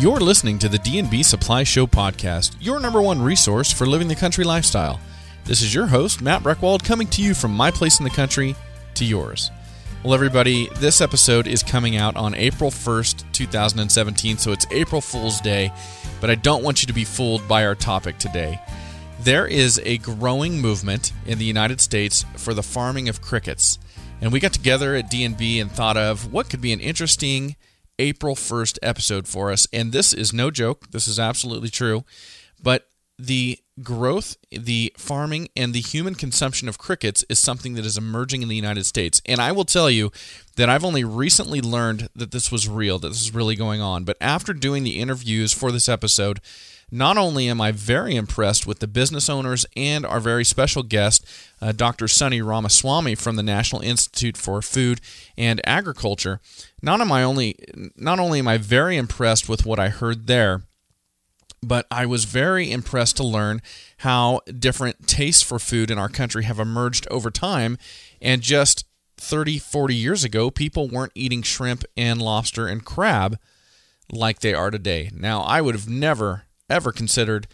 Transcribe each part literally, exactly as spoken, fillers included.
You're listening to the D and B Supply Show podcast, your number one resource for living the country lifestyle. This is your host, Matt Breckwald, coming to you from my place in the country to yours. Well, everybody, this episode is coming out on April first, twenty seventeen, so it's April Fool's Day, but I don't want you to be fooled by our topic today. There is a growing movement in the United States for the farming of crickets, and we got together at D and B and thought of what could be an interesting April first episode for us, and this is no joke. This is absolutely true. But the growth, the farming, and the human consumption of crickets is something that is emerging in the United States. And I will tell you that I've only recently learned that this was real, that this is really going on. But after doing the interviews for this episode, not only am I very impressed with the business owners and our very special guest, uh, Doctor Sonny Ramaswamy from the National Institute for Food and Agriculture, not am I only not only am I very impressed with what I heard there, but I was very impressed to learn how different tastes for food in our country have emerged over time, and just thirty, forty years ago, people weren't eating shrimp and lobster and crab like they are today. Now, I would have never ever considered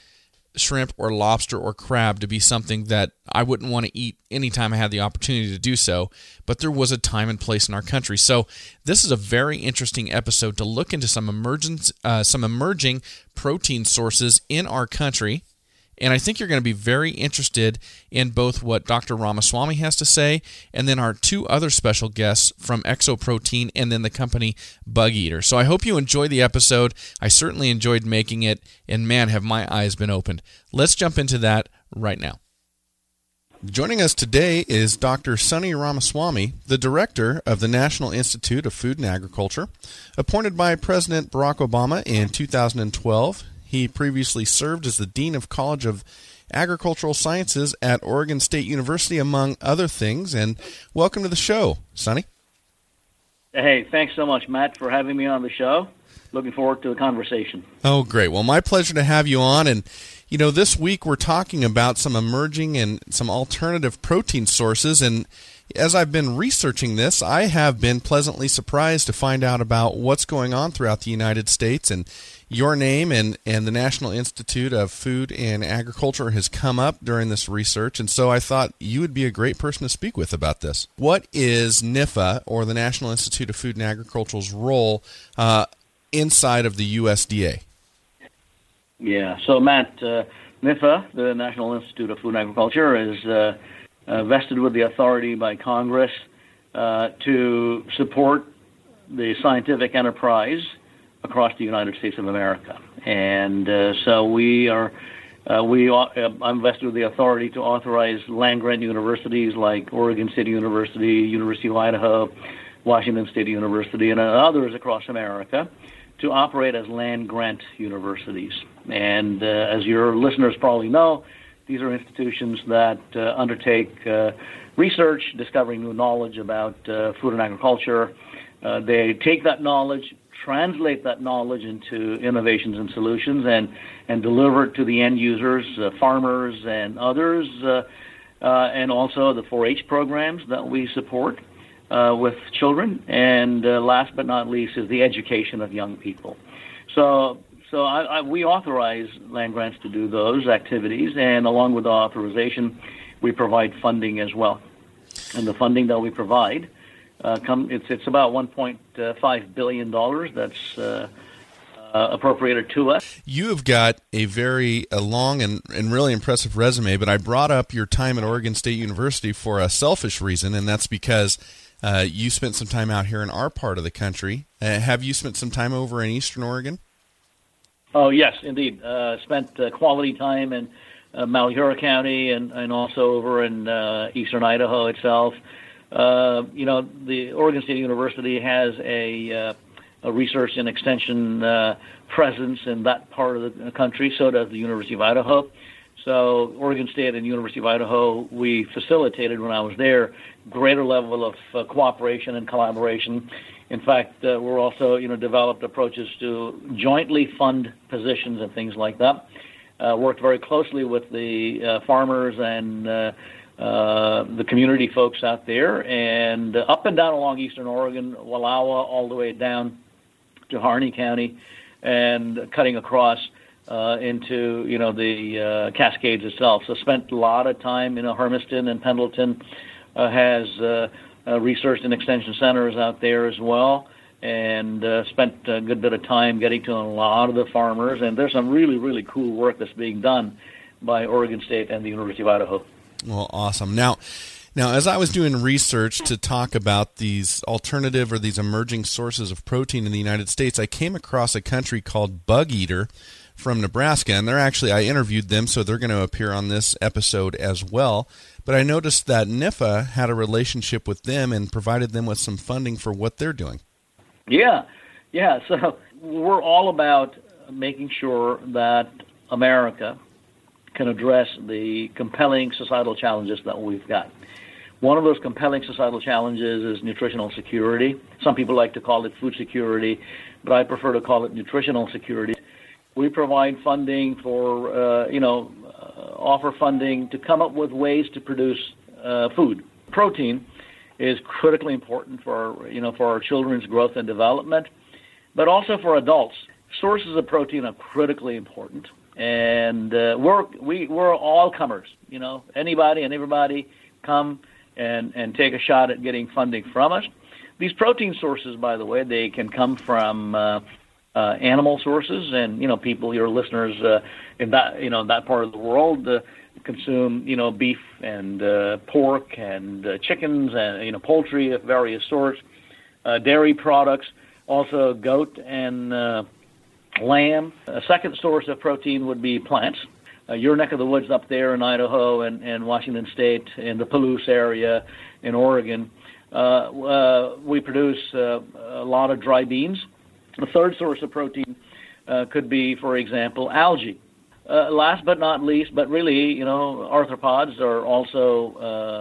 shrimp or lobster or crab to be something that I wouldn't want to eat anytime I had the opportunity to do so, but there was a time and place in our country. So this is a very interesting episode to look into some emergence, uh, some emerging protein sources in our country, and I think you're going to be very interested in both what Doctor Ramaswamy has to say and then our two other special guests from Exo Protein and then the company Bugeater. So I hope you enjoy the episode. I certainly enjoyed making it, and man, have my eyes been opened. Let's jump into that right now. Joining us today is Doctor Sonny Ramaswamy, the director of the National Institute of Food and Agriculture, appointed by President Barack Obama in two thousand twelve. He previously served as the Dean of College of Agricultural Sciences at Oregon State University, among other things. And welcome to the show, Sonny. Hey, thanks so much, Matt, for having me on the show. Looking forward to the conversation. Oh, great. Well, my pleasure to have you on. And, you know, this week we're talking about some emerging and some alternative protein sources. And as I've been researching this, I have been pleasantly surprised to find out about what's going on throughout the United States. And your name and, and the National Institute of Food and Agriculture has come up during this research, and so I thought you would be a great person to speak with about this. What is N I F A, or the National Institute of Food and Agriculture's role uh, inside of the U S D A? Yeah, so Matt, uh, N I F A, the National Institute of Food and Agriculture, is uh, uh, vested with the authority by Congress uh, to support the scientific enterprise across the United States of America, and uh, so we are. Uh, we uh, I'm vested with the authority to authorize land grant universities like Oregon State University, University of Idaho, Washington State University, and others across America to operate as land grant universities. And uh, as your listeners probably know, these are institutions that uh, undertake uh, research, discovering new knowledge about uh, food and agriculture. Uh, they take that knowledge, translate that knowledge into innovations and solutions, and, and deliver it to the end users, uh, farmers and others, uh, uh, and also the four H programs that we support uh, with children. And uh, last but not least is the education of young people. So so I, I, we authorize land grants to do those activities, and along with the authorization, we provide funding as well. And the funding that we provide Uh, come, it's it's about one point five billion dollars that's uh, uh, appropriated to us. You have got a very a long and, and really impressive resume, but I brought up your time at Oregon State University for a selfish reason, and that's because uh, you spent some time out here in our part of the country. Uh, have you spent some time over in Eastern Oregon? Oh, yes, indeed. Uh, spent uh, quality time in uh, Malheur County and, and also over in uh, Eastern Idaho itself. Uh, you know, the Oregon State University has a, uh, a research and extension uh, presence in that part of the country. So does the University of Idaho. So Oregon State and University of Idaho, we facilitated when I was there greater level of uh, cooperation and collaboration. In fact, uh, we're also, you know, developed approaches to jointly fund positions and things like that. Uh, worked very closely with the uh, farmers and uh, Uh, the community folks out there, and uh, up and down along Eastern Oregon, Wallowa, all the way down to Harney County, and cutting across uh, into, you know, the uh, Cascades itself. So spent a lot of time, you know, Hermiston and Pendleton uh, has uh, uh, research and extension centers out there as well, and uh, spent a good bit of time getting to a lot of the farmers. And there's some really, really cool work that's being done by Oregon State and the University of Idaho. Well, awesome. Now, now, as I was doing research to talk about these alternative or these emerging sources of protein in the United States, I came across a country called Bugeater from Nebraska, and they're actually, I interviewed them, so they're going to appear on this episode as well. But I noticed that N I F A had a relationship with them and provided them with some funding for what they're doing. Yeah, yeah. So we're all about making sure that America can address the compelling societal challenges that we've got. One of those compelling societal challenges is nutritional security. Some people like to call it food security, but I prefer to call it nutritional security. We provide funding for, uh, you know, uh, offer funding to come up with ways to produce uh, food. Protein is critically important for, you know, for our children's growth and development, but also for adults. Sources of protein are critically important. And uh, we're, we, we're all comers, you know, anybody and everybody come and, and take a shot at getting funding from us. These protein sources, by the way, they can come from uh, uh, animal sources, and, you know, people, your listeners uh, in that, you know, that part of the world uh, consume, you know, beef and uh, pork and uh, chickens and, you know, poultry of various sorts, uh, dairy products, also goat and uh lamb. A second source of protein would be plants. Uh, your neck of the woods up there in Idaho and, and Washington State, in the Palouse area in Oregon, uh, uh, we produce uh, a lot of dry beans. The third source of protein uh, could be, for example, algae. Uh, last but not least, but really, you know, arthropods are also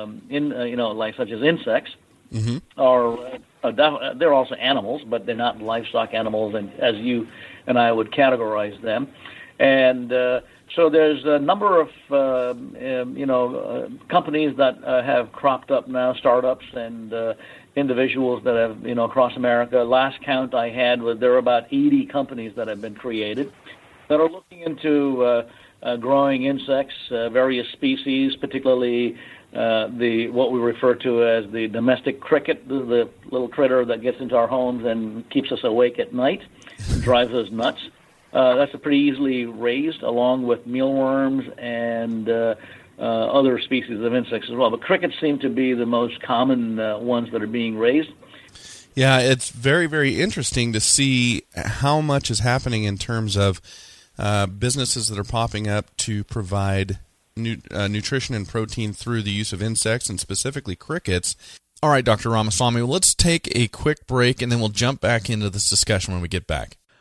um, in, uh, you know, like such as insects. Mm-hmm. Are uh, they're also animals, but they're not livestock animals, and as you and I would categorize them. And uh, so there's a number of uh, um, you know uh, companies that uh, have cropped up now, startups and uh, individuals that have, you know, across America. Last count I had was there are about eighty companies that have been created that are looking into uh, uh, growing insects, uh, various species, particularly. Uh, the what we refer to as the domestic cricket, the, the little critter that gets into our homes and keeps us awake at night, drives us nuts. Uh, that's pretty easily raised, along with mealworms and uh, uh, other species of insects as well. But crickets seem to be the most common uh, ones that are being raised. Yeah, it's very, very interesting to see how much is happening in terms of uh, businesses that are popping up to provide Uh, nutrition and protein through the use of insects and specifically crickets. All right, Doctor Ramaswamy, let's take a quick break and then we'll jump back into this discussion when we get back.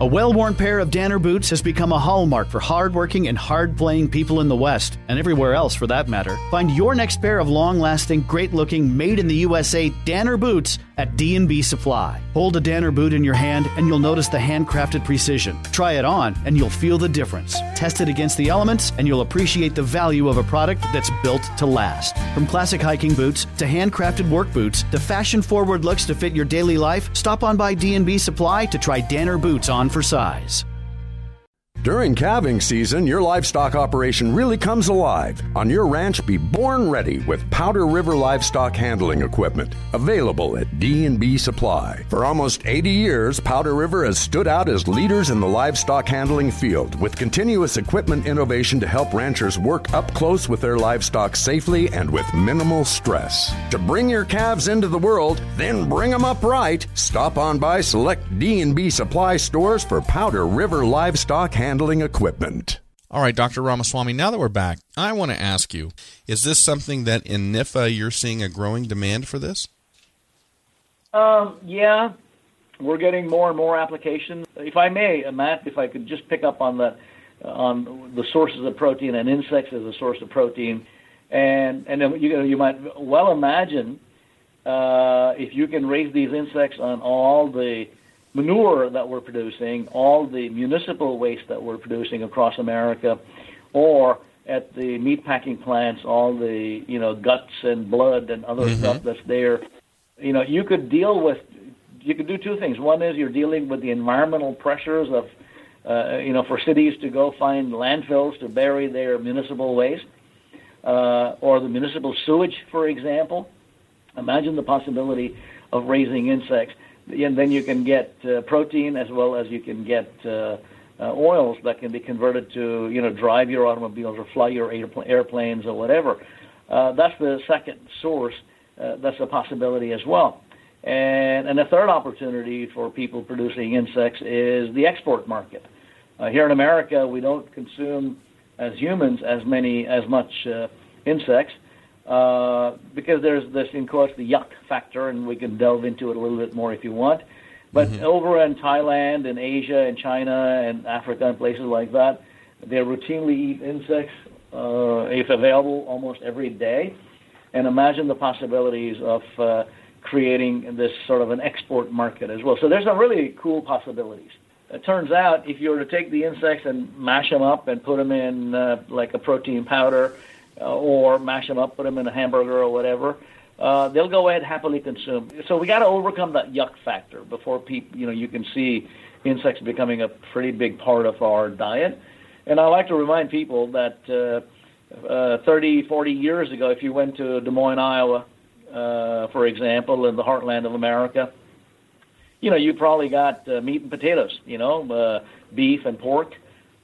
A well-worn pair of Danner boots has become a hallmark for hard-working and hard-playing people in the West, and everywhere else for that matter. Find your next pair of long-lasting, great-looking, made-in-the-U S A Danner boots at D and B Supply. Hold a Danner boot in your hand, and you'll notice the handcrafted precision. Try it on, and you'll feel the difference. Test it against the elements, and you'll appreciate the value of a product that's built to last. From classic hiking boots to handcrafted work boots to fashion-forward looks to fit your daily life, stop on by D and B Supply to try Danner boots on for size. During calving season, your livestock operation really comes alive. On your ranch, be born ready with Powder River Livestock Handling Equipment, available at D and B Supply. For almost eighty years, Powder River has stood out as leaders in the livestock handling field with continuous equipment innovation to help ranchers work up close with their livestock safely and with minimal stress. To bring your calves into the world, then bring them up right, stop on by select D and B Supply stores for Powder River Livestock Handling Equipment. All right, Doctor Ramaswamy, now that we're back, I want to ask you, is this something that in N I F A you're seeing a growing demand for this? Um, yeah, we're getting more and more applications. If I may, Matt, if I could just pick up on the, on the sources of protein and insects as a source of protein. And, and you, you might well imagine uh, if you can raise these insects on all the manure that we're producing, all the municipal waste that we're producing across America, or at the meatpacking plants, all the, you know, guts and blood and other mm-hmm. stuff that's there. You know, you could deal with you can do two things. One is you're dealing with the environmental pressures of, uh, you know, for cities to go find landfills to bury their municipal waste, uh, or the municipal sewage, for example. Imagine the possibility of raising insects. And then you can get uh, protein as well as you can get uh, uh, oils that can be converted to, you know, drive your automobiles or fly your airplanes or whatever. Uh, that's the second source. Uh, that's a possibility as well. And, and the third opportunity for people producing insects is the export market. Uh, here in America, we don't consume as humans as many as much uh, insects uh, because there's this, in course, the yuck factor, and we can delve into it a little bit more if you want. But mm-hmm. over in Thailand and Asia and China and Africa and places like that, they routinely eat insects, uh, if available, almost every day. And imagine the possibilities of uh, creating this sort of an export market as well. So there's some really cool possibilities. It turns out if you were to take the insects and mash them up and put them in uh, like a protein powder uh, or mash them up, put them in a hamburger or whatever, uh, they'll go ahead and happily consume. So we got to overcome that yuck factor before people, you know, you can see insects becoming a pretty big part of our diet. And I like to remind people that uh, Uh, thirty, forty years ago, if you went to Des Moines, Iowa, uh, for example, in the heartland of America, you know, you probably got uh, meat and potatoes, you know, uh, beef and pork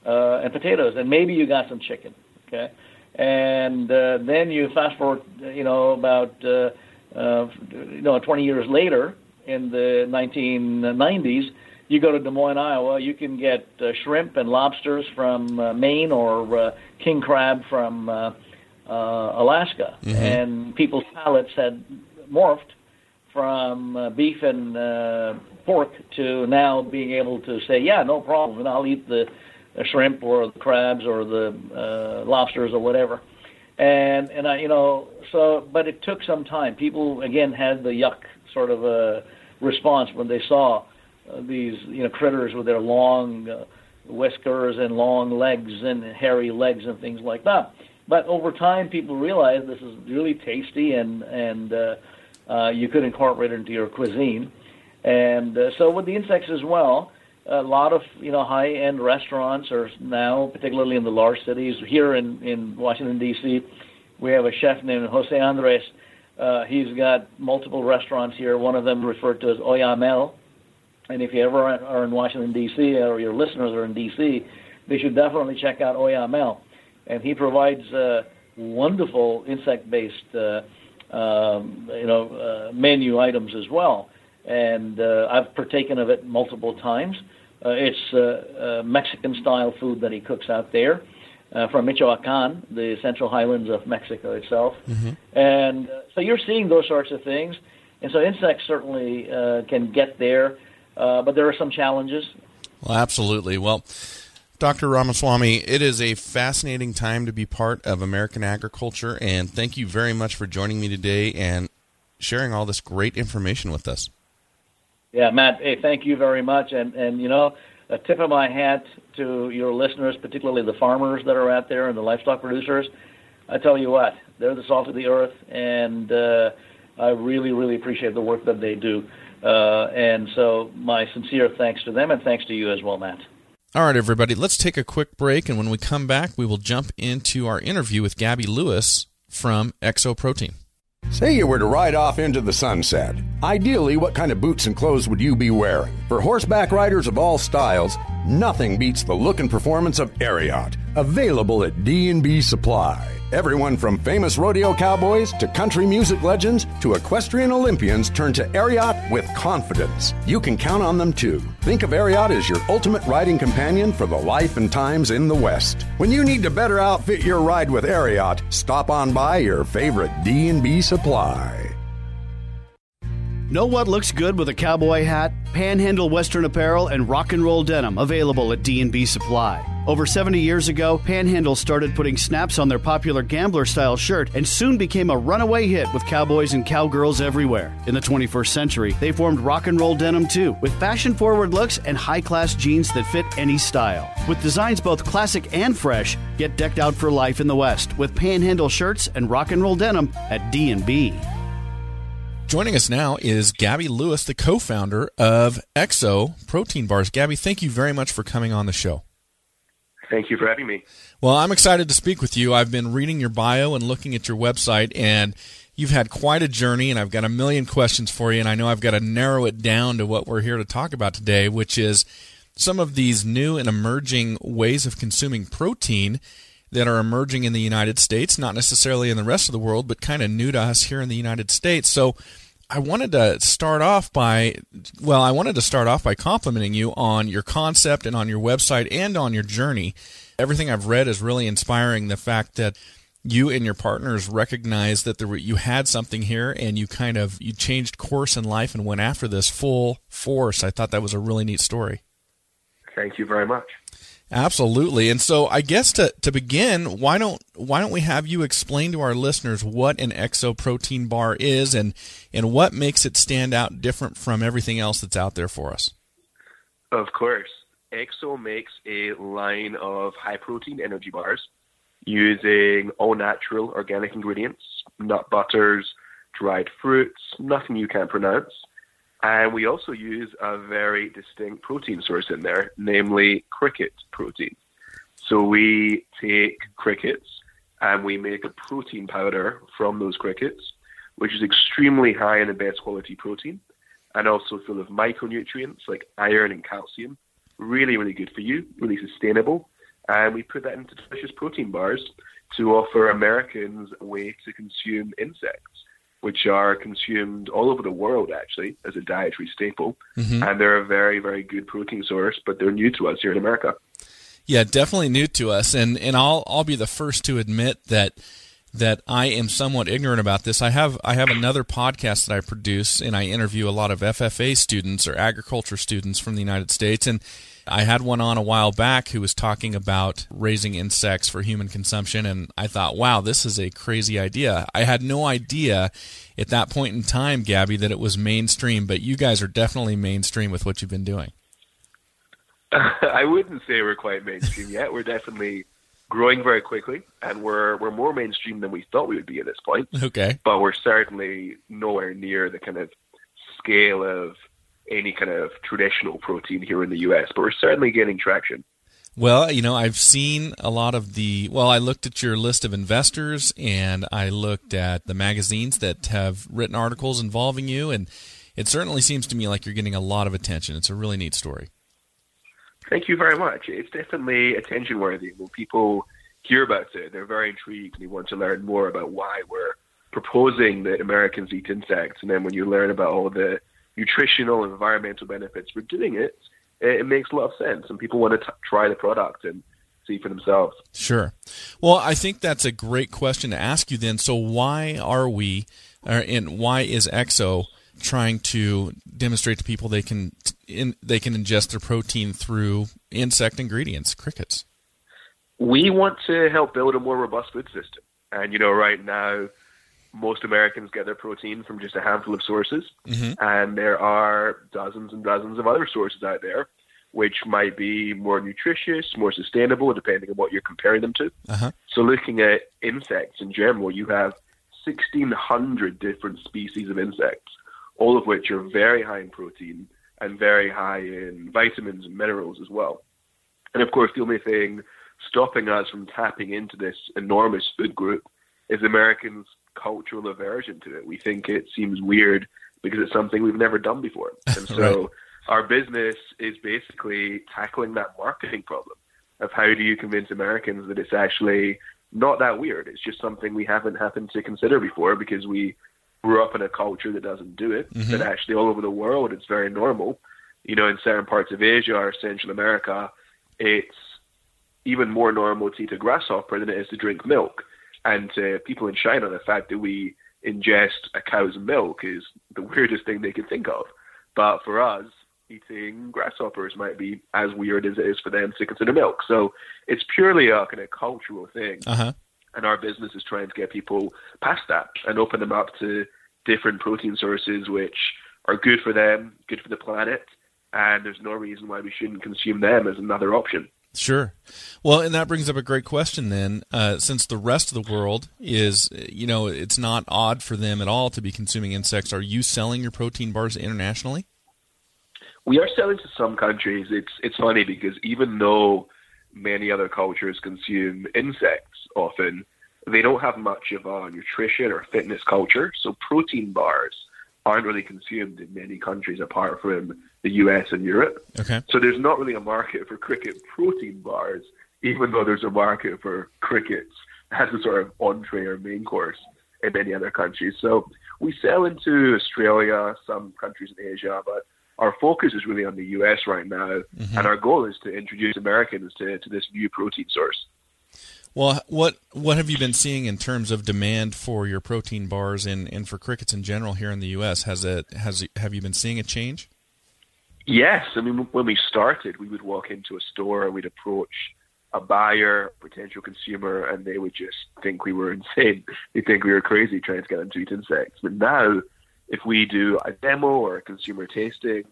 uh, and potatoes, and maybe you got some chicken, okay? And uh, then you fast forward, you know, about, uh, uh, you know, twenty years later in the nineteen nineties, you go to Des Moines, Iowa, you can get uh, shrimp and lobsters from uh, Maine or uh, king crab from uh, uh, Alaska. Mm-hmm. And people's palates had morphed from uh, beef and uh, pork to now being able to say, yeah, no problem, and I'll eat the shrimp or the crabs or the uh, lobsters or whatever. And, and I, you know, so, but it took some time. People, again, had the yuck sort of a response when they saw these, you know, critters with their long uh, whiskers and long legs and hairy legs and things like that. But over time, people realize this is really tasty, and and uh, uh, you could incorporate it into your cuisine. And uh, so with the insects as well, a lot of, you know, high-end restaurants are now, particularly in the large cities. Here in, in Washington, D C, we have a chef named Jose Andres. Uh, he's got multiple restaurants here, one of them referred to as Oyamel. And if you ever are in Washington, D C, or your listeners are in D C, they should definitely check out Oyamel. And he provides uh, wonderful insect-based, uh, um, you know, uh, menu items as well. And uh, I've partaken of it multiple times. Uh, it's uh, uh, Mexican-style food that he cooks out there uh, from Michoacan, the central highlands of Mexico itself. Mm-hmm. And uh, so you're seeing those sorts of things. And so insects certainly uh, can get there. Uh, but there are some challenges. Well, absolutely. Well, Doctor Ramaswamy, it is a fascinating time to be part of American agriculture, and thank you very much for joining me today and sharing all this great information with us. Yeah, Matt, hey, thank you very much. And, and you know, a tip of my hat to your listeners, particularly the farmers that are out there and the livestock producers. I tell you what, they're the salt of the earth, and uh, I really, really appreciate the work that they do. Uh, and so my sincere thanks to them, and thanks to you as well, Matt. All right, everybody, let's take a quick break, and when we come back, we will jump into our interview with Gabby Lewis from Exo Protein. Say you were to ride off into the sunset. Ideally, what kind of boots and clothes would you be wearing? For horseback riders of all styles, nothing beats the look and performance of Ariat, available at D and B Supply. Everyone from famous rodeo cowboys to country music legends to equestrian Olympians turn to Ariat with confidence. You can count on them too. Think of Ariat as your ultimate riding companion for the life and times in the West. When you need to better outfit your ride with Ariat, stop on by your favorite D and B Supply. Know what looks good with a cowboy hat? Panhandle Western Apparel and Rock and Roll Denim, available at D and B Supply. Over seventy years ago, Panhandle started putting snaps on their popular gambler-style shirt and soon became a runaway hit with cowboys and cowgirls everywhere. In the twenty-first century, they formed Rock and Roll Denim too, with fashion-forward looks and high-class jeans that fit any style. With designs both classic and fresh, get decked out for life in the West with Panhandle shirts and Rock and Roll Denim at D and B. Joining us now is Gabby Lewis, the co-founder of Exo Protein Bars. Gabby, thank you very much for coming on the show. Thank you for having me. Well, I'm excited to speak with you. I've been reading your bio and looking at your website, and you've had quite a journey, and I've got a million questions for you, and I know I've got to narrow it down to what we're here to talk about today, which is some of these new and emerging ways of consuming protein that are emerging in the United States, not necessarily in the rest of the world, but kind of new to us here in the United States. So I wanted to start off by, well, I wanted to start off by complimenting you on your concept and on your website and on your journey. Everything I've read is really inspiring. The fact that you and your partners recognized that there were, you had something here, and you kind of you changed course in life and went after this full force. I thought that was a really neat story. Thank you very much. Absolutely. And so I guess to, to begin, why don't why don't we have you explain to our listeners what an Exo Protein Bar is and, and what makes it stand out different from everything else that's out there for us? Of course. Exo makes a line of high-protein energy bars using all-natural organic ingredients, nut butters, dried fruits, nothing you can't pronounce. And we also use a very distinct protein source in there, namely cricket protein. So we take crickets and we make a protein powder from those crickets, which is extremely high in the best quality protein and also full of micronutrients like iron and calcium. Really, really good for you, really sustainable. And we put that into delicious protein bars to offer Americans a way to consume insects, which are consumed all over the world, actually, as a dietary staple. Mm-hmm. And they're a very, very good protein source, but they're new to us here in America. Yeah, definitely new to us. And and I'll I'll be the first to admit that that I am somewhat ignorant about this. I have I have another podcast that I produce, and I interview a lot of F F A students or agriculture students from the United States. And I had one on a while back who was talking about raising insects for human consumption, and I thought, wow, this is a crazy idea. I had no idea at that point in time, Gabby, that it was mainstream, but you guys are definitely mainstream with what you've been doing. I wouldn't say we're quite mainstream yet. We're definitely growing very quickly, and we're we're more mainstream than we thought we would be at this point. Okay. But we're certainly nowhere near the kind of scale of any kind of traditional protein here in the U S, but we're certainly gaining traction. Well, you know, I've seen a lot of the, well, I looked at your list of investors, and I looked at the magazines that have written articles involving you, and it certainly seems to me like you're getting a lot of attention. It's a really neat story. Thank you very much. It's definitely attention-worthy. When people hear about it, they're very intrigued, and they want to learn more about why we're proposing that Americans eat insects. And then when you learn about all the nutritional and environmental benefits for doing it, it makes a lot of sense, and people want to t- try the product and see for themselves. Sure. Well, I think that's a great question to ask you then. So why are we, or, and why is Exo trying to demonstrate to people they can in, they can ingest their protein through insect ingredients, crickets? We want to help build a more robust food system. And, you know, right now, most Americans get their protein from just a handful of sources, mm-hmm. and there are dozens and dozens of other sources out there, which might be more nutritious, more sustainable, depending on what you're comparing them to. Uh-huh. So looking at insects in general, you have sixteen hundred different species of insects, all of which are very high in protein and very high in vitamins and minerals as well. And of course, the only thing stopping us from tapping into this enormous food group is Americans' cultural aversion to it. We think it seems weird because it's something we've never done before. And so right. Our business is basically tackling that marketing problem of how do you convince Americans that it's actually not that weird. It's just something we haven't happened to consider before because we grew up in a culture that doesn't do it. Mm-hmm. But actually all over the world, it's very normal. You know, in certain parts of Asia or Central America, it's even more normal to eat a grasshopper than it is to drink milk. And to people in China, the fact that we ingest a cow's milk is the weirdest thing they could think of. But for us, eating grasshoppers might be as weird as it is for them to consider milk. So it's purely a kind of cultural thing. Uh-huh. And our business is trying to get people past that and open them up to different protein sources, which are good for them, good for the planet. And there's no reason why we shouldn't consume them as another option. Sure. Well, and that brings up a great question then, uh, since the rest of the world is, you know, it's not odd for them at all to be consuming insects. Are you selling your protein bars internationally? We are selling to some countries. It's it's funny because even though many other cultures consume insects often, they don't have much of a nutrition or fitness culture. So protein bars aren't really consumed in many countries apart from the U S and Europe. Okay. So there's not really a market for cricket protein bars, even though there's a market for crickets as a sort of entree or main course in many other countries. So we sell into Australia, some countries in Asia, but our focus is really on the U S right now. Mm-hmm. And our goal is to introduce Americans to, to this new protein source. Well, what what have you been seeing in terms of demand for your protein bars and, and for crickets in general here in the U S? Has it has it, have you been seeing a change? Yes, I mean when we started, we would walk into a store and we'd approach a buyer, potential consumer, and they would just think we were insane. They think we were crazy trying to get them to eat insects. But now, if we do a demo or a consumer tasting,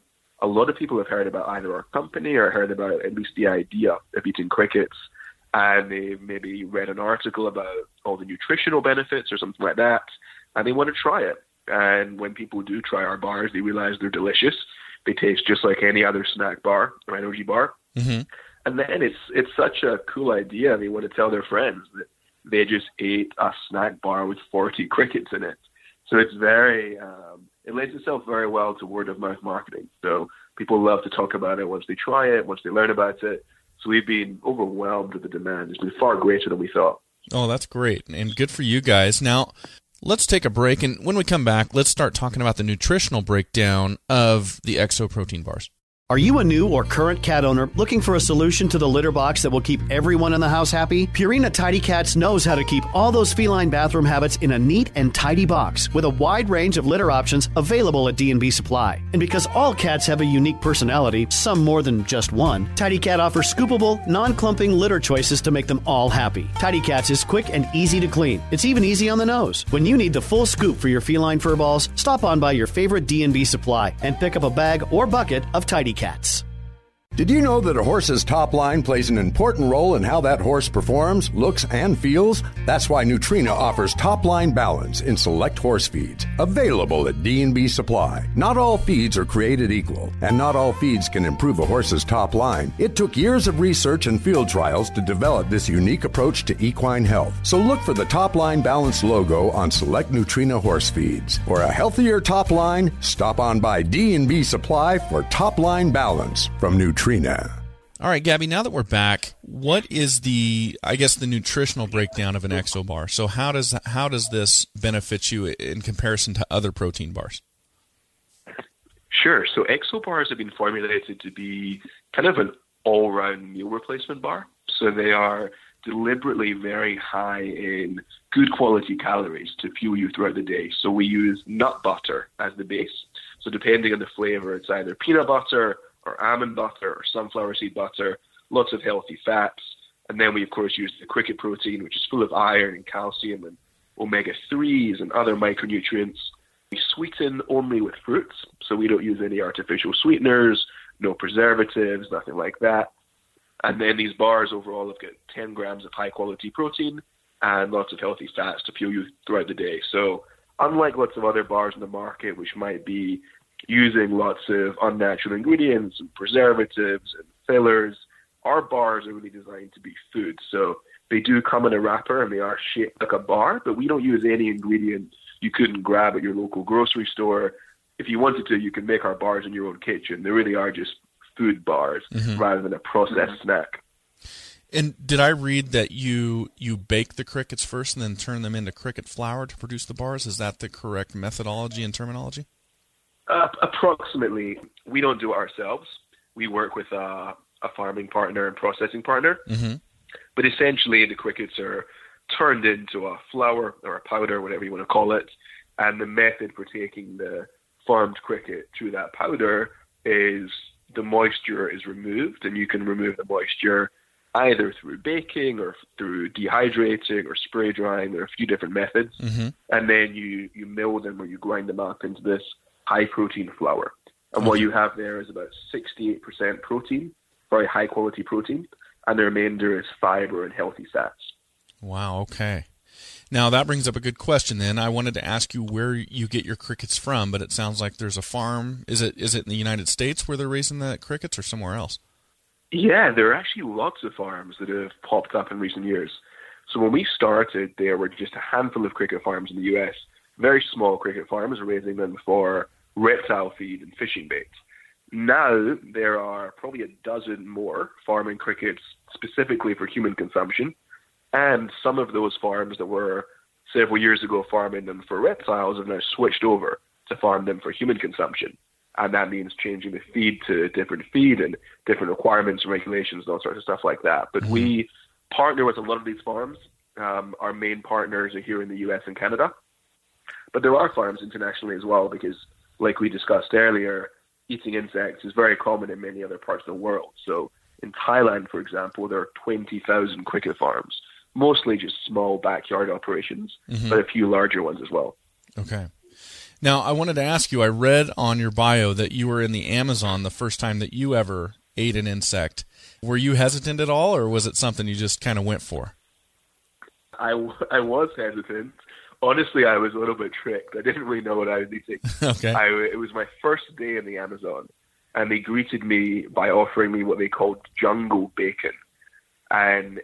a lot of people have heard about either our company or heard about at least the idea of eating crickets. And they maybe read an article about all the nutritional benefits or something like that, and they want to try it. And when people do try our bars, they realize they're delicious. They taste just like any other snack bar or energy bar. Mm-hmm. And then it's it's such a cool idea. They want to tell their friends that they just ate a snack bar with forty crickets in it. So it's very, um, it lends itself very well to word-of-mouth marketing. So people love to talk about it once they try it, once they learn about it. So we've been overwhelmed with the demand. It's been far greater than we thought. Oh, that's great, and good for you guys. Now, let's take a break, and when we come back, let's start talking about the nutritional breakdown of the Exo Protein bars. Are you a new or current cat owner looking for a solution to the litter box that will keep everyone in the house happy? Purina Tidy Cats knows how to keep all those feline bathroom habits in a neat and tidy box with a wide range of litter options available at D and B Supply. And because all cats have a unique personality, some more than just one, Tidy Cat offers scoopable, non-clumping litter choices to make them all happy. Tidy Cats is quick and easy to clean. It's even easy on the nose. When you need the full scoop for your feline furballs, stop on by your favorite D and B Supply and pick up a bag or bucket of Tidy Cats. Cats. Did you know that a horse's top line plays an important role in how that horse performs, looks, and feels? That's why Nutrena offers top line balance in select horse feeds. Available at D and B Supply. Not all feeds are created equal, and not all feeds can improve a horse's top line. It took years of research and field trials to develop this unique approach to equine health. So look for the top line balance logo on select Nutrena horse feeds. For a healthier top line, stop on by D and B Supply for top line balance from Nutrena. Trina. All right, Gabby, now that we're back, what is the, I guess, the nutritional breakdown of an Exo bar? So how does how does this benefit you in comparison to other protein bars? Sure. So Exo bars have been formulated to be kind of an all-round meal replacement bar. So they are deliberately very high in good quality calories to fuel you throughout the day. So we use nut butter as the base. So depending on the flavor, it's either peanut butter or almond butter or sunflower seed butter, lots of healthy fats. And then we, of course, use the cricket protein, which is full of iron and calcium and omega threes and other micronutrients. We sweeten only with fruits, so we don't use any artificial sweeteners, no preservatives, nothing like that. And then these bars overall have got ten grams of high-quality protein and lots of healthy fats to fuel you throughout the day. So unlike lots of other bars in the market, which might be using lots of unnatural ingredients and preservatives and fillers, our bars are really designed to be food. So they do come in a wrapper and they are shaped like a bar, but we don't use any ingredient you couldn't grab at your local grocery store. If you wanted to, you can make our bars in your own kitchen. They really are just food bars mm-hmm. rather than a processed mm-hmm. snack. And did I read that you you bake the crickets first and then turn them into cricket flour to produce the bars? Is that the correct methodology and terminology? Uh, approximately. We don't do it ourselves. We work with uh, a farming partner and processing partner. Mm-hmm. But essentially, the crickets are turned into a flour or a powder, whatever you want to call it. And the method for taking the farmed cricket to that powder is the moisture is removed, and you can remove the moisture either through baking or through dehydrating or spray drying. There are a few different methods. Mm-hmm. And then you, you mill them or you grind them up into this high-protein flour. And what you have there is about sixty-eight percent protein, very high-quality protein, and the remainder is fiber and healthy fats. Wow, okay. Now, that brings up a good question then. I wanted to ask you where you get your crickets from, but it sounds like there's a farm. Is it is it in the United States where they're raising the crickets or somewhere else? Yeah, there are actually lots of farms that have popped up in recent years. So when we started, there were just a handful of cricket farms in the U S, very small cricket farms, raising them for reptile feed and fishing bait. Now, there are probably a dozen more farming crickets specifically for human consumption. And some of those farms that were several years ago farming them for reptiles have now switched over to farm them for human consumption. And that means changing the feed to different feed and different requirements and regulations and all sorts of stuff like that. But mm-hmm. we partner with a lot of these farms. Um, our main partners are here in the U S and Canada. But there are farms internationally as well because, like we discussed earlier, eating insects is very common in many other parts of the world. So in Thailand, for example, there are twenty thousand cricket farms. Mostly just small backyard operations, mm-hmm. but a few larger ones as well. Okay. Now, I wanted to ask you, I read on your bio that you were in the Amazon the first time that you ever ate an insect. Were you hesitant at all, or was it something you just kind of went for? I, I was hesitant. Honestly, I was a little bit tricked. I didn't really know what I was eating. Okay. I, it was my first day in the Amazon, and they greeted me by offering me what they called jungle bacon. And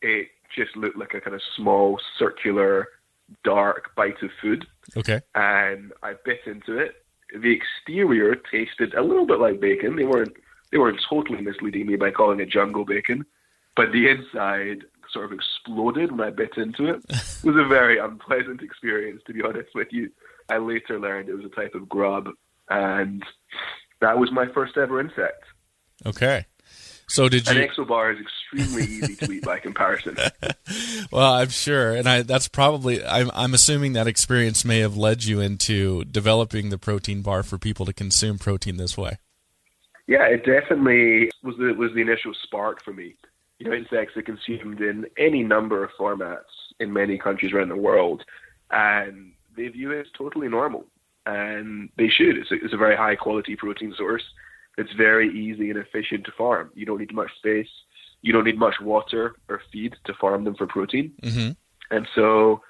it just looked like a kind of small, circular, dark bite of food. Okay. And I bit into it. The exterior tasted a little bit like bacon. They weren't they weren't totally misleading me by calling it jungle bacon, but the inside sort of exploded when I bit into it. It was a very unpleasant experience, to be honest with you. I later learned it was a type of grub, and that was my first ever insect. Okay. So did you... An exobar is extremely easy to eat by comparison. Well, I'm sure, and I, that's probably. I'm, I'm assuming that experience may have led you into developing the protein bar for people to consume protein this way. Yeah, it definitely was the was the initial spark for me. You know, insects are consumed in any number of formats in many countries around the world, and they view it as totally normal, and they should. It's a, it's a very high quality protein source. It's very easy and efficient to farm. You don't need much space. You don't need much water or feed to farm them for protein. Mm-hmm. And so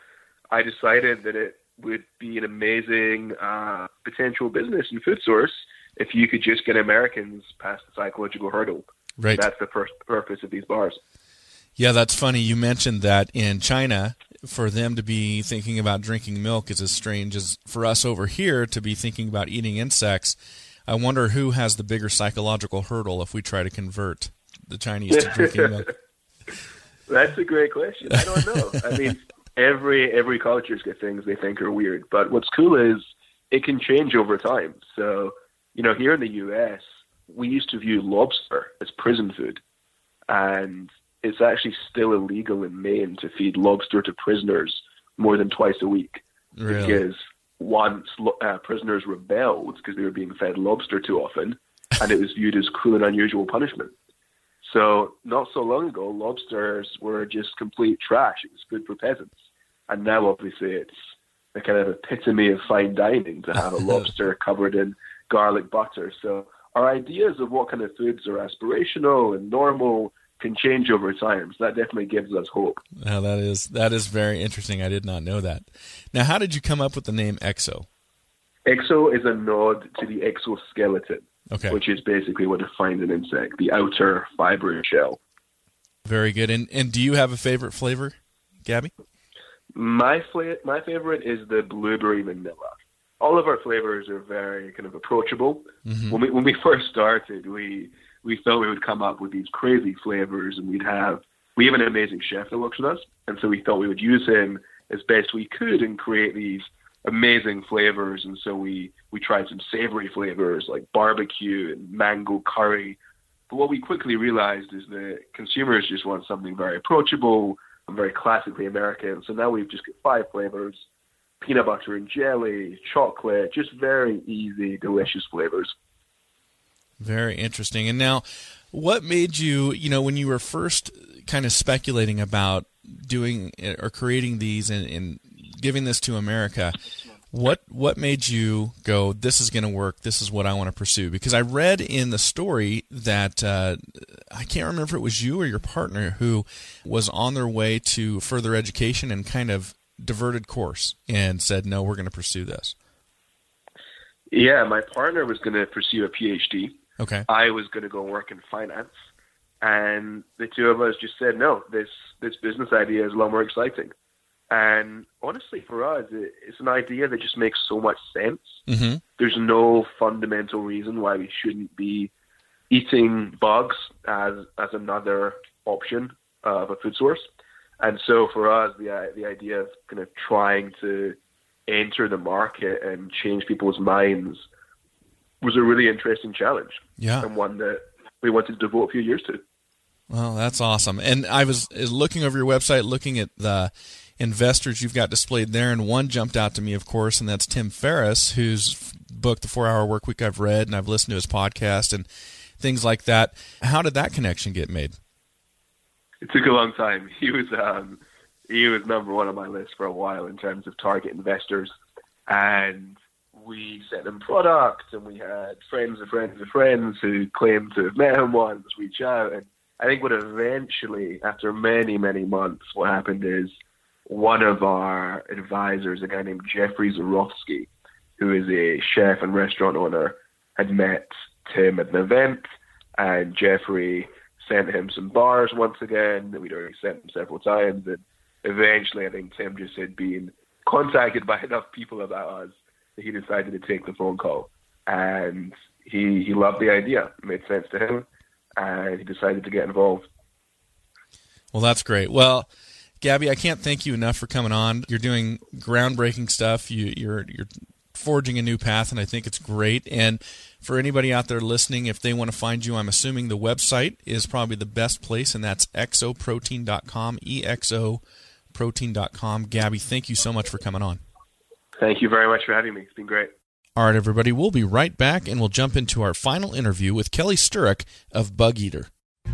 I decided that it would be an amazing uh, potential business and food source if you could just get Americans past the psychological hurdle. Right. That's the first purpose of these bars. Yeah, that's funny. You mentioned that in China, for them to be thinking about drinking milk is as strange as for us over here to be thinking about eating insects. I wonder who has the bigger psychological hurdle if we try to convert the Chinese to drinking milk. That's a great question. I don't know. I mean, every every culture's got things they think are weird. But what's cool is it can change over time. So, you know, here in the U S, we used to view lobster as prison food. And it's actually still illegal in Maine to feed lobster to prisoners more than twice a week. Really? Because once uh, prisoners rebelled because they were being fed lobster too often, and it was viewed as cruel and unusual punishment. So not so long ago, lobsters were just complete trash. It was food for peasants. And now, obviously, it's a kind of epitome of fine dining to have a lobster covered in garlic butter. So our ideas of what kind of foods are aspirational and normal can change over time. So that definitely gives us hope. Now that is that is very interesting. I did not know that. Now, how did you come up with the name Exo? Exo is a nod to the exoskeleton, okay, which is basically what defines an insect, the outer fibrous shell. Very good. And and do you have a favorite flavor, Gabby? My fla- my favorite is the blueberry vanilla. All of our flavors are very kind of approachable. Mm-hmm. When we when we first started, we we thought we would come up with these crazy flavors, and we'd have, we have an amazing chef that works with us. And so we thought we would use him as best we could and create these amazing flavors. And so we, we tried some savory flavors like barbecue and mango curry. But what we quickly realized is that consumers just want something very approachable and very classically American. So now we've just got five flavors: peanut butter and jelly, chocolate, just very easy, delicious flavors. Very interesting. And now, what made you, you know, when you were first kind of speculating about doing or creating these and, and giving this to America, what what made you go, this is going to work, this is what I want to pursue? Because I read in the story that uh, I can't remember if it was you or your partner who was on their way to further education and kind of diverted course and said, no, we're going to pursue this. Yeah, my partner was going to pursue a P H D. Okay. I was going to go work in finance. And the two of us just said, no, this this business idea is a lot more exciting. And honestly, for us, it, it's an idea that just makes so much sense. Mm-hmm. There's no fundamental reason why we shouldn't be eating bugs as as another option of a food source. And so for us, the the idea of kind of trying to enter the market and change people's minds was a really interesting challenge. Yeah. And one that we wanted to devote a few years to. Well, that's awesome. And I was looking over your website, looking at the investors you've got displayed there, and one jumped out to me, of course, and that's Tim Ferriss, whose book, The Four Hour Work Week, I've read, and I've listened to his podcast and things like that. How did that connection get made? It took a long time. He was um, he was number one on my list for a while in terms of target investors, and we sent him products, and we had friends of friends of friends who claimed to have met him once reach out. And I think what eventually, after many, many months, what happened is one of our advisors, a guy named Jeffrey Zarofsky, who is a chef and restaurant owner, had met Tim at an event, and Jeffrey sent him some bars once again. We'd already sent him several times. And eventually, I think Tim just had been contacted by enough people about us that he decided to take the phone call. And he, he loved the idea. It made sense to him. And he decided to get involved. Well, that's great. Well, Gabby, I can't thank you enough for coming on. You're doing groundbreaking stuff. You, you're you're forging a new path, and I think it's great. And for anybody out there listening, if they want to find you, I'm assuming the website is probably the best place, and that's exo protein dot com, exo protein dot com. Gabby, thank you so much for coming on. Thank you very much for having me. It's been great. All right, everybody, we'll be right back, and we'll jump into our final interview with Kelly Sturek of Bugeater.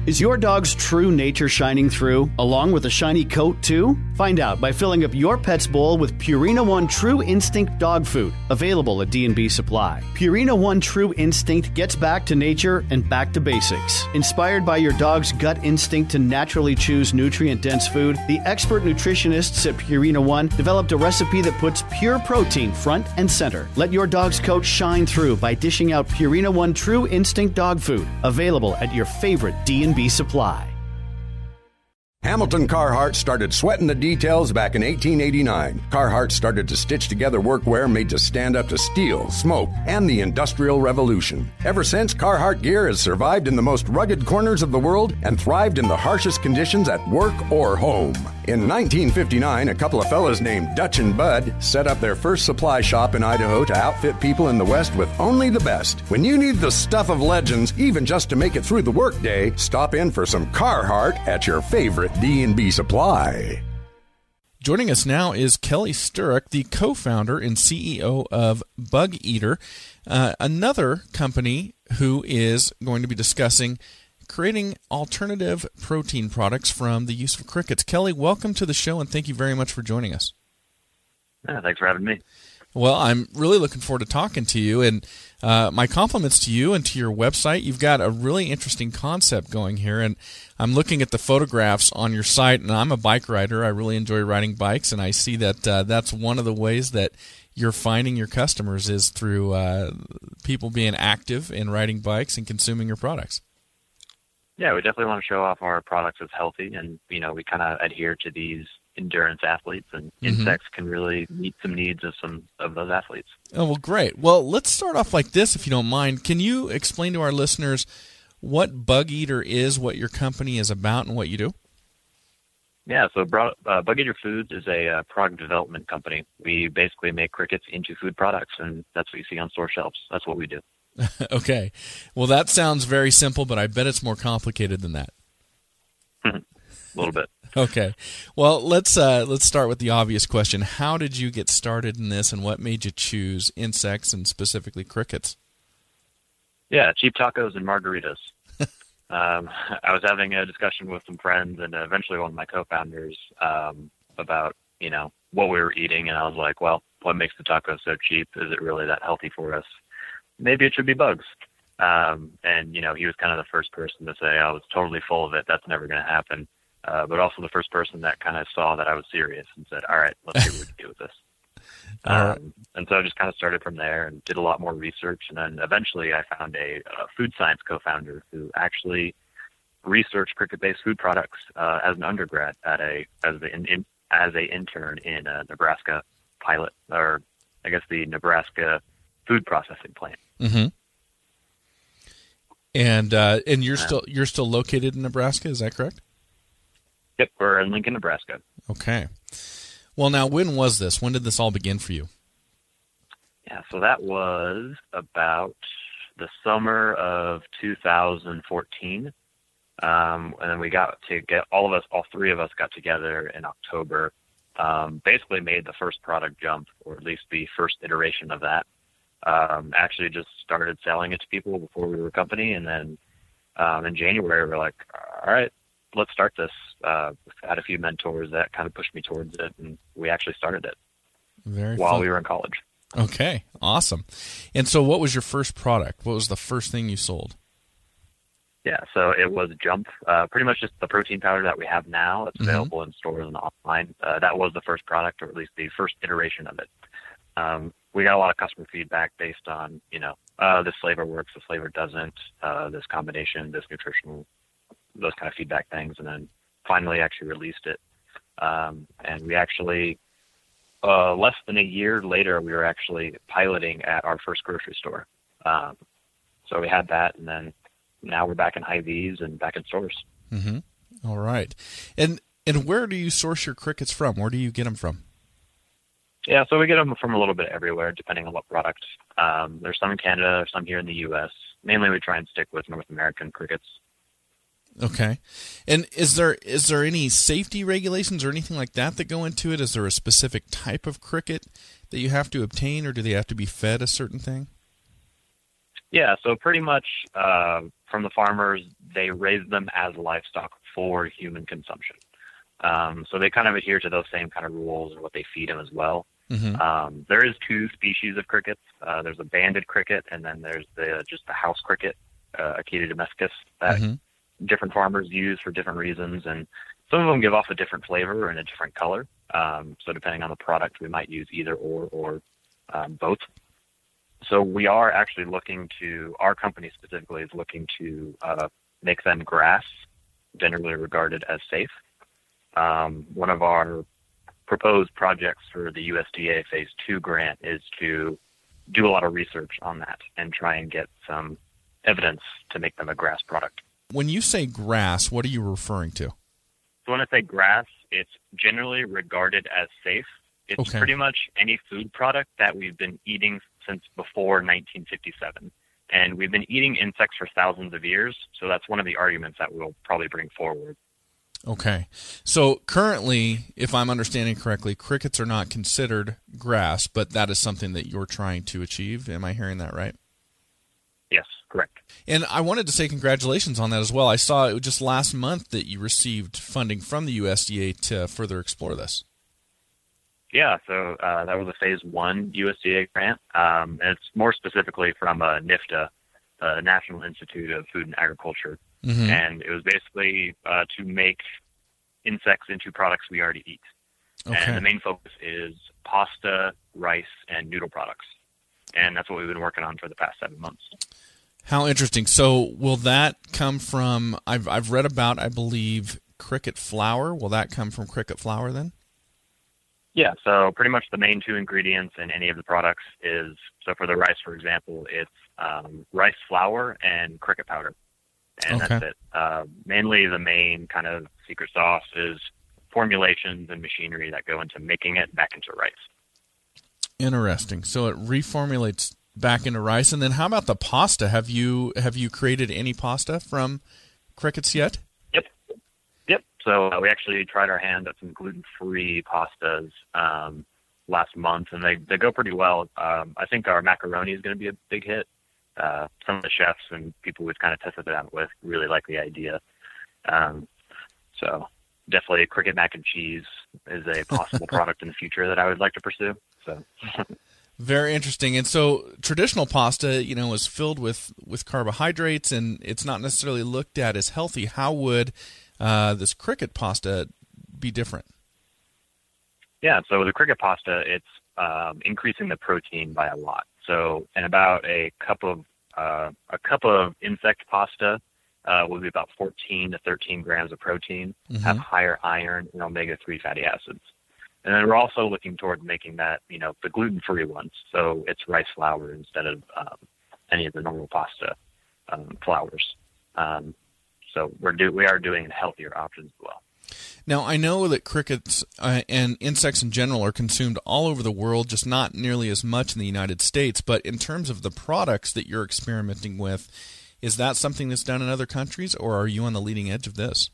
Is your dog's true nature shining through, along with a shiny coat, too? Find out by filling up your pet's bowl with Purina One True Instinct dog food, available at D and B Supply. Purina One True Instinct gets back to nature and back to basics. Inspired by your dog's gut instinct to naturally choose nutrient-dense food, the expert nutritionists at Purina One developed a recipe that puts pure protein front and center. Let your dog's coat shine through by dishing out Purina One True Instinct dog food, available at your favorite D and B Supply. Hamilton Carhartt started sweating the details back in eighteen eighty-nine. Carhartt started to stitch together workwear made to stand up to steel, smoke, and the Industrial Revolution. Ever since, Carhartt gear has survived in the most rugged corners of the world and thrived in the harshest conditions at work or home. In nineteen fifty-nine, a couple of fellas named Dutch and Bud set up their first supply shop in Idaho to outfit people in the West with only the best. When you need the stuff of legends, even just to make it through the workday, stop in for some Carhartt at your favorite D and B Supply. Joining us now is Kelly Sturek, the co-founder and C E O of Bugeater, uh, another company who is going to be discussing creating alternative protein products from the use of crickets. Kelly, welcome to the show, and thank you very much for joining us. Yeah, thanks for having me. Well, I'm really looking forward to talking to you, and uh, my compliments to you and to your website. You've got a really interesting concept going here, and I'm looking at the photographs on your site, and I'm a bike rider. I really enjoy riding bikes, and I see that uh, that's one of the ways that you're finding your customers is through uh, people being active in riding bikes and consuming your products. Yeah, we definitely want to show off our products as healthy, and, you know, we kind of adhere to these endurance athletes, and mm-hmm. insects can really meet some needs of some of those athletes. Oh, well, great. Well, let's start off like this, if you don't mind. Can you explain to our listeners what Bugeater is, what your company is about, and what you do? Yeah, so uh, Bugeater Foods is a uh, product development company. We basically make crickets into food products, and that's what you see on store shelves. That's what we do. Okay. Well, that sounds very simple, but I bet it's more complicated than that. A little bit. Okay. Well, let's uh, let's start with the obvious question. How did you get started in this, and what made you choose insects and specifically crickets? Yeah, cheap tacos and margaritas. um, I was having a discussion with some friends and eventually one of my co-founders um, about, you know, what we were eating, and I was like, well, what makes the tacos so cheap? Is it really that healthy for us? Maybe it should be bugs. Um, and, you know, he was kind of the first person to say, oh, it's totally full of it. That's never going to happen. Uh, but also the first person that kind of saw that I was serious and said, all right, let's see what we can do with this. Uh, um, and so I just kind of started from there and did a lot more research. And then eventually I found a, a food science co-founder who actually researched cricket-based food products uh, as an undergrad at a as a, in, as a intern in a Nebraska pilot, or I guess the Nebraska food processing plant. Mm-hmm. And uh, and you're yeah. still you're still located in Nebraska, is that correct? Yep, we're in Lincoln, Nebraska. Okay. Well, now, when was this? When did this all begin for you? Yeah, so that was about the summer of two thousand fourteen, um, and then we got to get all of us, all three of us, got together in October. Um, basically, made the first product jump, or at least the first iteration of that. Um, actually, just started selling it to people before we were a company, and then um, in January, we we're like, all right. Let's start this. Uh, had a few mentors that kind of pushed me towards it, and we actually started it Very while fun. we were in college. Okay, awesome. And so what was your first product? What was the first thing you sold? Yeah, so it was Jump, uh, pretty much just the protein powder that we have now. It's mm-hmm. available in stores and online. Uh, that was the first product, or at least the first iteration of it. Um, we got a lot of customer feedback based on, you know, uh, this flavor works, this flavor doesn't, uh, this combination, this nutritional those kind of feedback things, and then finally actually released it. Um, and we actually, uh, less than a year later, we were actually piloting at our first grocery store. Um, so we had that, and then now we're back in Hy-Vees and back in stores. Mm-hmm. All right. And and where do you source your crickets from? Where do you get them from? Yeah, so we get them from a little bit everywhere, depending on what product. Um, there's some in Canada, some here in the U S. Mainly we try and stick with North American crickets. Okay. And is there is there any safety regulations or anything like that that go into it? Is there a specific type of cricket that you have to obtain, or do they have to be fed a certain thing? Yeah, so pretty much uh, from the farmers, they raise them as livestock for human consumption. Um, so they kind of adhere to those same kind of rules and what they feed them as well. Mm-hmm. Um, there is two species of crickets. Uh, there's a banded cricket, and then there's the just the house cricket, uh, Acheta domesticus, that mm-hmm. different farmers use for different reasons, and some of them give off a different flavor and a different color. Um, so depending on the product, we might use either or or um, both. So we are actually looking to, our company specifically is looking to uh, make them grass, generally regarded as safe. Um, one of our proposed projects for the U S D A Phase two grant is to do a lot of research on that and try and get some evidence to make them a grass product. When you say grass, what are you referring to? So when I say grass, it's generally regarded as safe. It's okay. pretty much any food product that we've been eating since before nineteen fifty-seven. And we've been eating insects for thousands of years, so that's one of the arguments that we'll probably bring forward. Okay. So currently, if I'm understanding correctly, crickets are not considered grass, but that is something that you're trying to achieve. Am I hearing that right? Yes, correct. And I wanted to say congratulations on that as well. I saw it just last month that you received funding from the U S D A to further explore this. Yeah, so uh, that was a Phase one U S D A grant. Um, and it's more specifically from uh, NIFTA, the National Institute of Food and Agriculture. Mm-hmm. And it was basically uh, to make insects into products we already eat. Okay. And the main focus is pasta, rice, and noodle products. And that's what we've been working on for the past seven months. How interesting. So will that come from, I've I've read about, I believe, cricket flour. Will that come from cricket flour then? Yeah, so pretty much the main two ingredients in any of the products is, so for the rice, for example, it's um, rice flour and cricket powder. And okay. that's it. Uh, mainly the main kind of secret sauce is formulations and machinery that go into making it back into rice. Interesting. So it reformulates back into rice. And then how about the pasta? Have you have you created any pasta from crickets yet? Yep. Yep. So uh, we actually tried our hand at some gluten-free pastas um, last month, and they, they go pretty well. Um, I think our macaroni is going to be a big hit. Uh, some of the chefs and people we've kind of tested it out with really like the idea. Um, so definitely cricket mac and cheese is a possible product in the future that I would like to pursue. So. Very interesting. And so traditional pasta, you know, is filled with, with carbohydrates, and it's not necessarily looked at as healthy. How would uh, this cricket pasta be different? Yeah, so the cricket pasta, it's um, increasing the protein by a lot. So in about a cup of uh, a cup of insect pasta uh, would be about fourteen to thirteen grams of protein, mm-hmm. have higher iron and omega three fatty acids. And then we're also looking toward making that, you know, the gluten-free ones. So it's rice flour instead of um, any of the normal pasta um, flours. Um, so we're do we are doing healthier options as well. Now, I know that crickets uh, and insects in general are consumed all over the world, just not nearly as much in the United States. But in terms of the products that you're experimenting with, is that something that's done in other countries, or are you on the leading edge of this?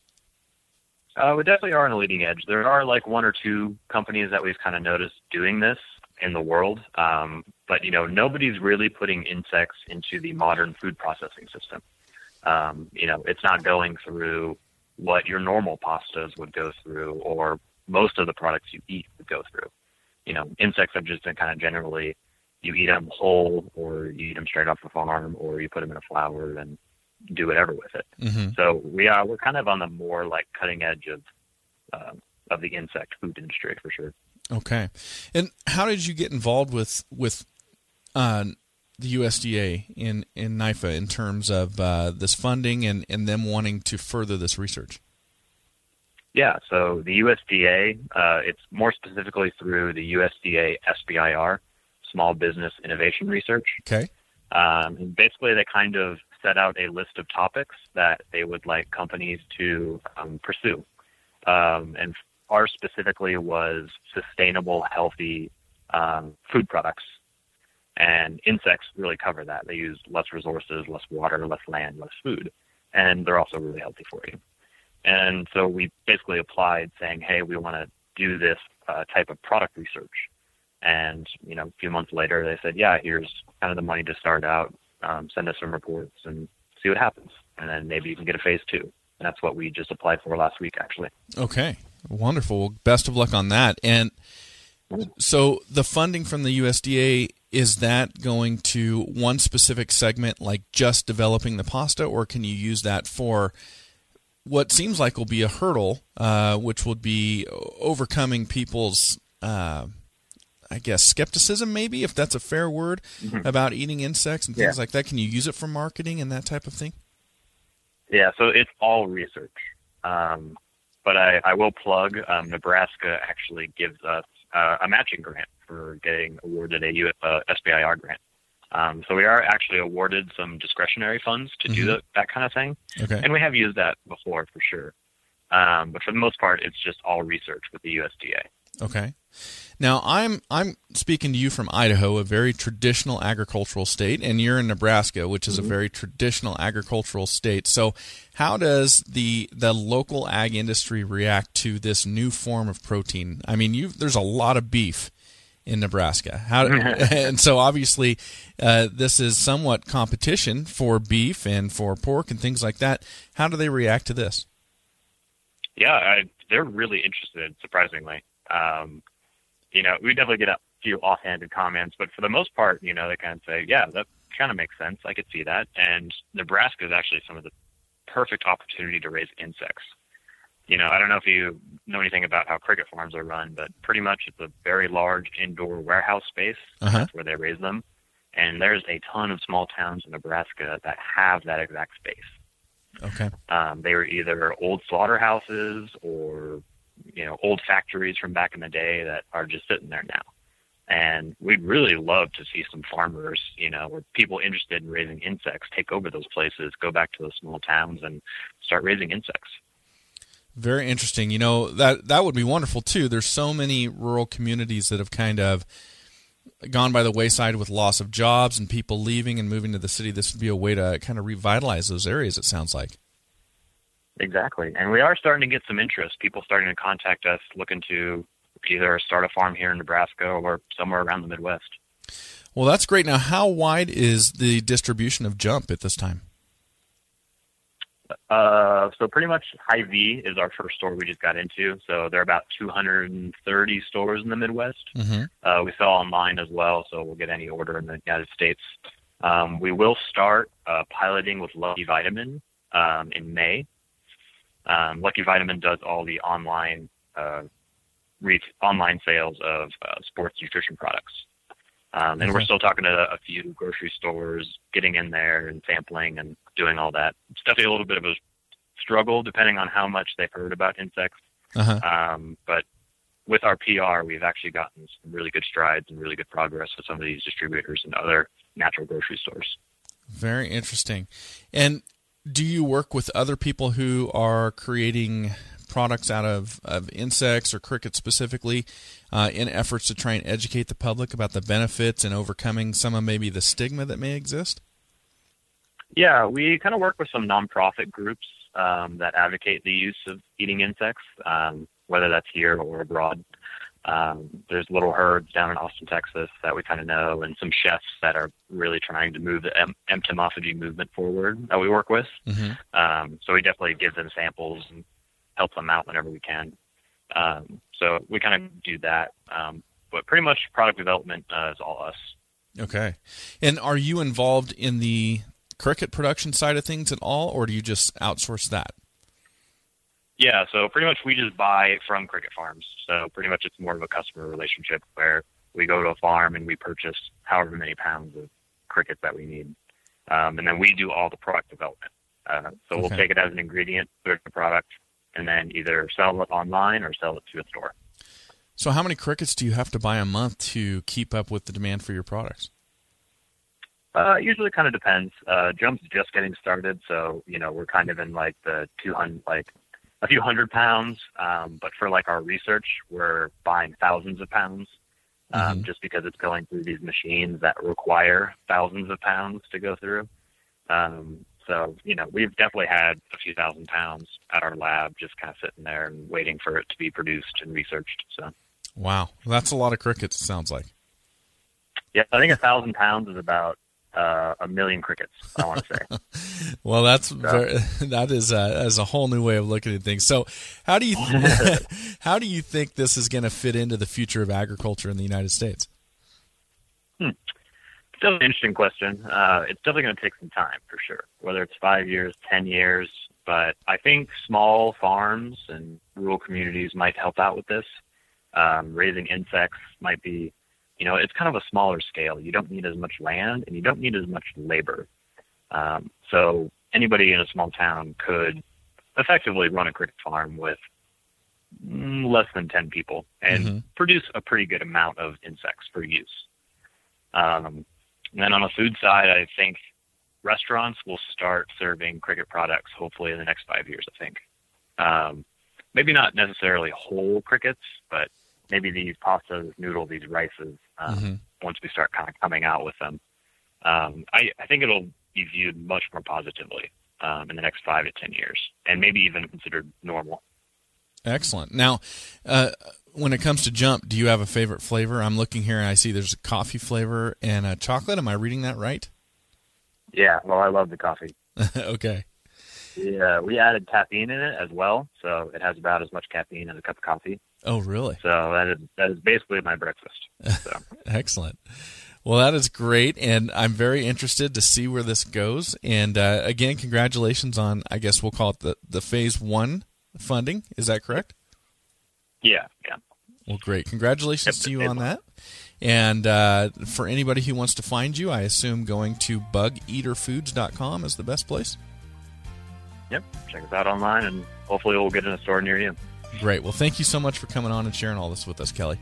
Uh, we definitely are on the leading edge. There are like one or two companies that we've kind of noticed doing this in the world. Um, but, you know, nobody's really putting insects into the modern food processing system. Um, you know, it's not going through what your normal pastas would go through or most of the products you eat would go through. You know, insects have just been kind of generally, you eat them whole or you eat them straight off the farm or you put them in a flour and do whatever with it. Mm-hmm. So we are, we're kind of on the more like cutting edge of, uh, of the insect food industry for sure. Okay. And how did you get involved with, with, uh, the U S D A in, in N I F A in terms of, uh, this funding and, and them wanting to further this research? Yeah. So the U S D A, uh, it's more specifically through the U S D A S B I R, Small Business Innovation Research. Okay. Um, and basically they kind of set out a list of topics that they would like companies to um, pursue. Um, and ours specifically was sustainable, healthy um, food products. And insects really cover that. They use less resources, less water, less land, less food. And they're also really healthy for you. And so we basically applied saying, hey, we want to do this uh, type of product research. And, you know, a few months later, they said, yeah, here's kind of the money to start out. Um, send us some reports and see what happens. And then maybe you can get a phase two. And that's what we just applied for last week, actually. Okay. Wonderful. Well, best of luck on that. And so the funding from the U S D A, is that going to one specific segment, like just developing the pasta, or can you use that for what seems like will be a hurdle, uh, which would be overcoming people's uh, I guess, skepticism, maybe, if that's a fair word, mm-hmm. about eating insects and things yeah. like that? Can you use it for marketing and that type of thing? Yeah, so it's all research. Um, but I, I will plug, um, Nebraska actually gives us uh, a matching grant for getting awarded a U, uh, S B I R grant. Um, so we are actually awarded some discretionary funds to mm-hmm. do that, that kind of thing. Okay. And we have used that before, for sure. Um, but for the most part, it's just all research with the U S D A. Okay. Now, I'm I'm speaking to you from Idaho, a very traditional agricultural state, and you're in Nebraska, which is mm-hmm. a very traditional agricultural state. So how does the the local ag industry react to this new form of protein? I mean, you there's a lot of beef in Nebraska. How and so obviously uh, this is somewhat competition for beef and for pork and things like that. How do they react to this? Yeah, I, they're really interested, surprisingly. Um, you know, we definitely get a few offhanded comments, but for the most part, you know, they kind of say, yeah, that kind of makes sense. I could see that. And Nebraska is actually some of the perfect opportunity to raise insects. You know, I don't know if you know anything about how cricket farms are run, but pretty much it's a very large indoor warehouse space. Uh-huh. That's where they raise them. And there's a ton of small towns in Nebraska that have that exact space. Okay. Um, they were either old slaughterhouses or, you know, old factories from back in the day that are just sitting there now. And we'd really love to see some farmers, you know, or people interested in raising insects take over those places, go back to those small towns and start raising insects. Very interesting. You know, that, that would be wonderful too. There's so many rural communities that have kind of gone by the wayside with loss of jobs and people leaving and moving to the city. This would be a way to kind of revitalize those areas, it sounds like. Exactly. And we are starting to get some interest. People starting to contact us looking to either start a farm here in Nebraska or somewhere around the Midwest. Well, that's great. Now, how wide is the distribution of Jump at this time? Uh, so pretty much Hy-Vee is our first store we just got into. So there are about two hundred thirty stores in the Midwest. Mm-hmm. Uh, we sell online as well, so we'll get any order in the United States. Um, we will start uh, piloting with Lucky Vitamin um, in May. Um, Lucky Vitamin does all the online uh, re- online sales of uh, sports nutrition products. Um, and okay. We're still talking to a few grocery stores, getting in there and sampling and doing all that. It's definitely a little bit of a struggle depending on how much they've heard about insects. Uh-huh. Um, but with our P R, we've actually gotten some really good strides and really good progress with some of these distributors and other natural grocery stores. Very interesting. And do you work with other people who are creating products out of, of insects or crickets specifically uh, in efforts to try and educate the public about the benefits and overcoming some of maybe the stigma that may exist? Yeah, we kind of work with some nonprofit groups um, that advocate the use of eating insects, um, whether that's here or abroad. Um, there's little herds down in Austin, Texas that we kind of know, and some chefs that are really trying to move the em- entomophagy movement forward that we work with. Mm-hmm. Um, so we definitely give them samples and help them out whenever we can. Um, so we kind of do that. Um, but pretty much product development uh, is all us. Okay. And are you involved in the cricket production side of things at all, or do you just outsource that? Yeah, so pretty much we just buy from cricket farms. So pretty much it's more of a customer relationship where we go to a farm and we purchase however many pounds of crickets that we need. Um, and then we do all the product development. Uh, so okay. We'll take it as an ingredient, put it in the product, and then either sell it online or sell it to a store. So how many crickets do you have to buy a month to keep up with the demand for your products? Uh, usually kind of depends. Uh, Jump's just getting started, so, you know, we're kind of in like the two hundred, like a few hundred pounds. Um, but for like our research, we're buying thousands of pounds um, mm-hmm. just because it's going through these machines that require thousands of pounds to go through. Um, So, you know, we've definitely had a few thousand pounds at our lab just kind of sitting there and waiting for it to be produced and researched. So, wow. Well, that's a lot of crickets, it sounds like. Yeah, I think a thousand pounds is about uh, a million crickets, I want to say. Well, that's so. very, that is a, that is a whole new way of looking at things. So how do you th- how do you think this is going to fit into the future of agriculture in the United States? Hmm. Still an interesting question. Uh, it's definitely going to take some time for sure, whether it's five years, ten years. But I think small farms and rural communities might help out with this. Um, raising insects might be, you know, it's kind of a smaller scale. You don't need as much land and you don't need as much labor. Um, so anybody in a small town could effectively run a cricket farm with less than ten people and mm-hmm. produce a pretty good amount of insects for use. Um, And then on the food side, I think restaurants will start serving cricket products hopefully in the next five years, I think. Um, maybe not necessarily whole crickets, but maybe these pastas, noodles, these rices, um, mm-hmm. once we start kind of coming out with them. Um, I, I think it'll be viewed much more positively um, in the next five to ten years, and maybe even considered normal. Excellent. Now, uh, when it comes to Jump, do you have a favorite flavor? I'm looking here and I see there's a coffee flavor and a chocolate. Am I reading that right? Yeah. Well, I love the coffee. Okay. Yeah. We added caffeine in it as well. So it has about as much caffeine as a cup of coffee. Oh, really? So that is, that is basically my breakfast. So. Excellent. Well, that is great, and I'm very interested to see where this goes. And uh, again, congratulations on, I guess we'll call it the, the phase one funding. Is that correct? Yeah. Yeah. Well, great. Congratulations yep, to you on that. And uh, for anybody who wants to find you, I assume going to bugeater foods dot com is the best place. Yep. Check us out online, and hopefully we'll get in a store near you. Great. Well, thank you so much for coming on and sharing all this with us, Kelly.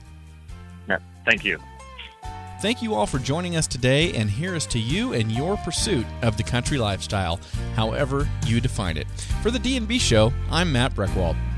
Yep. Thank you. Thank you all for joining us today, and here is to you and your pursuit of the country lifestyle, however you define it. For the D and B Show, I'm Matt Breckwald.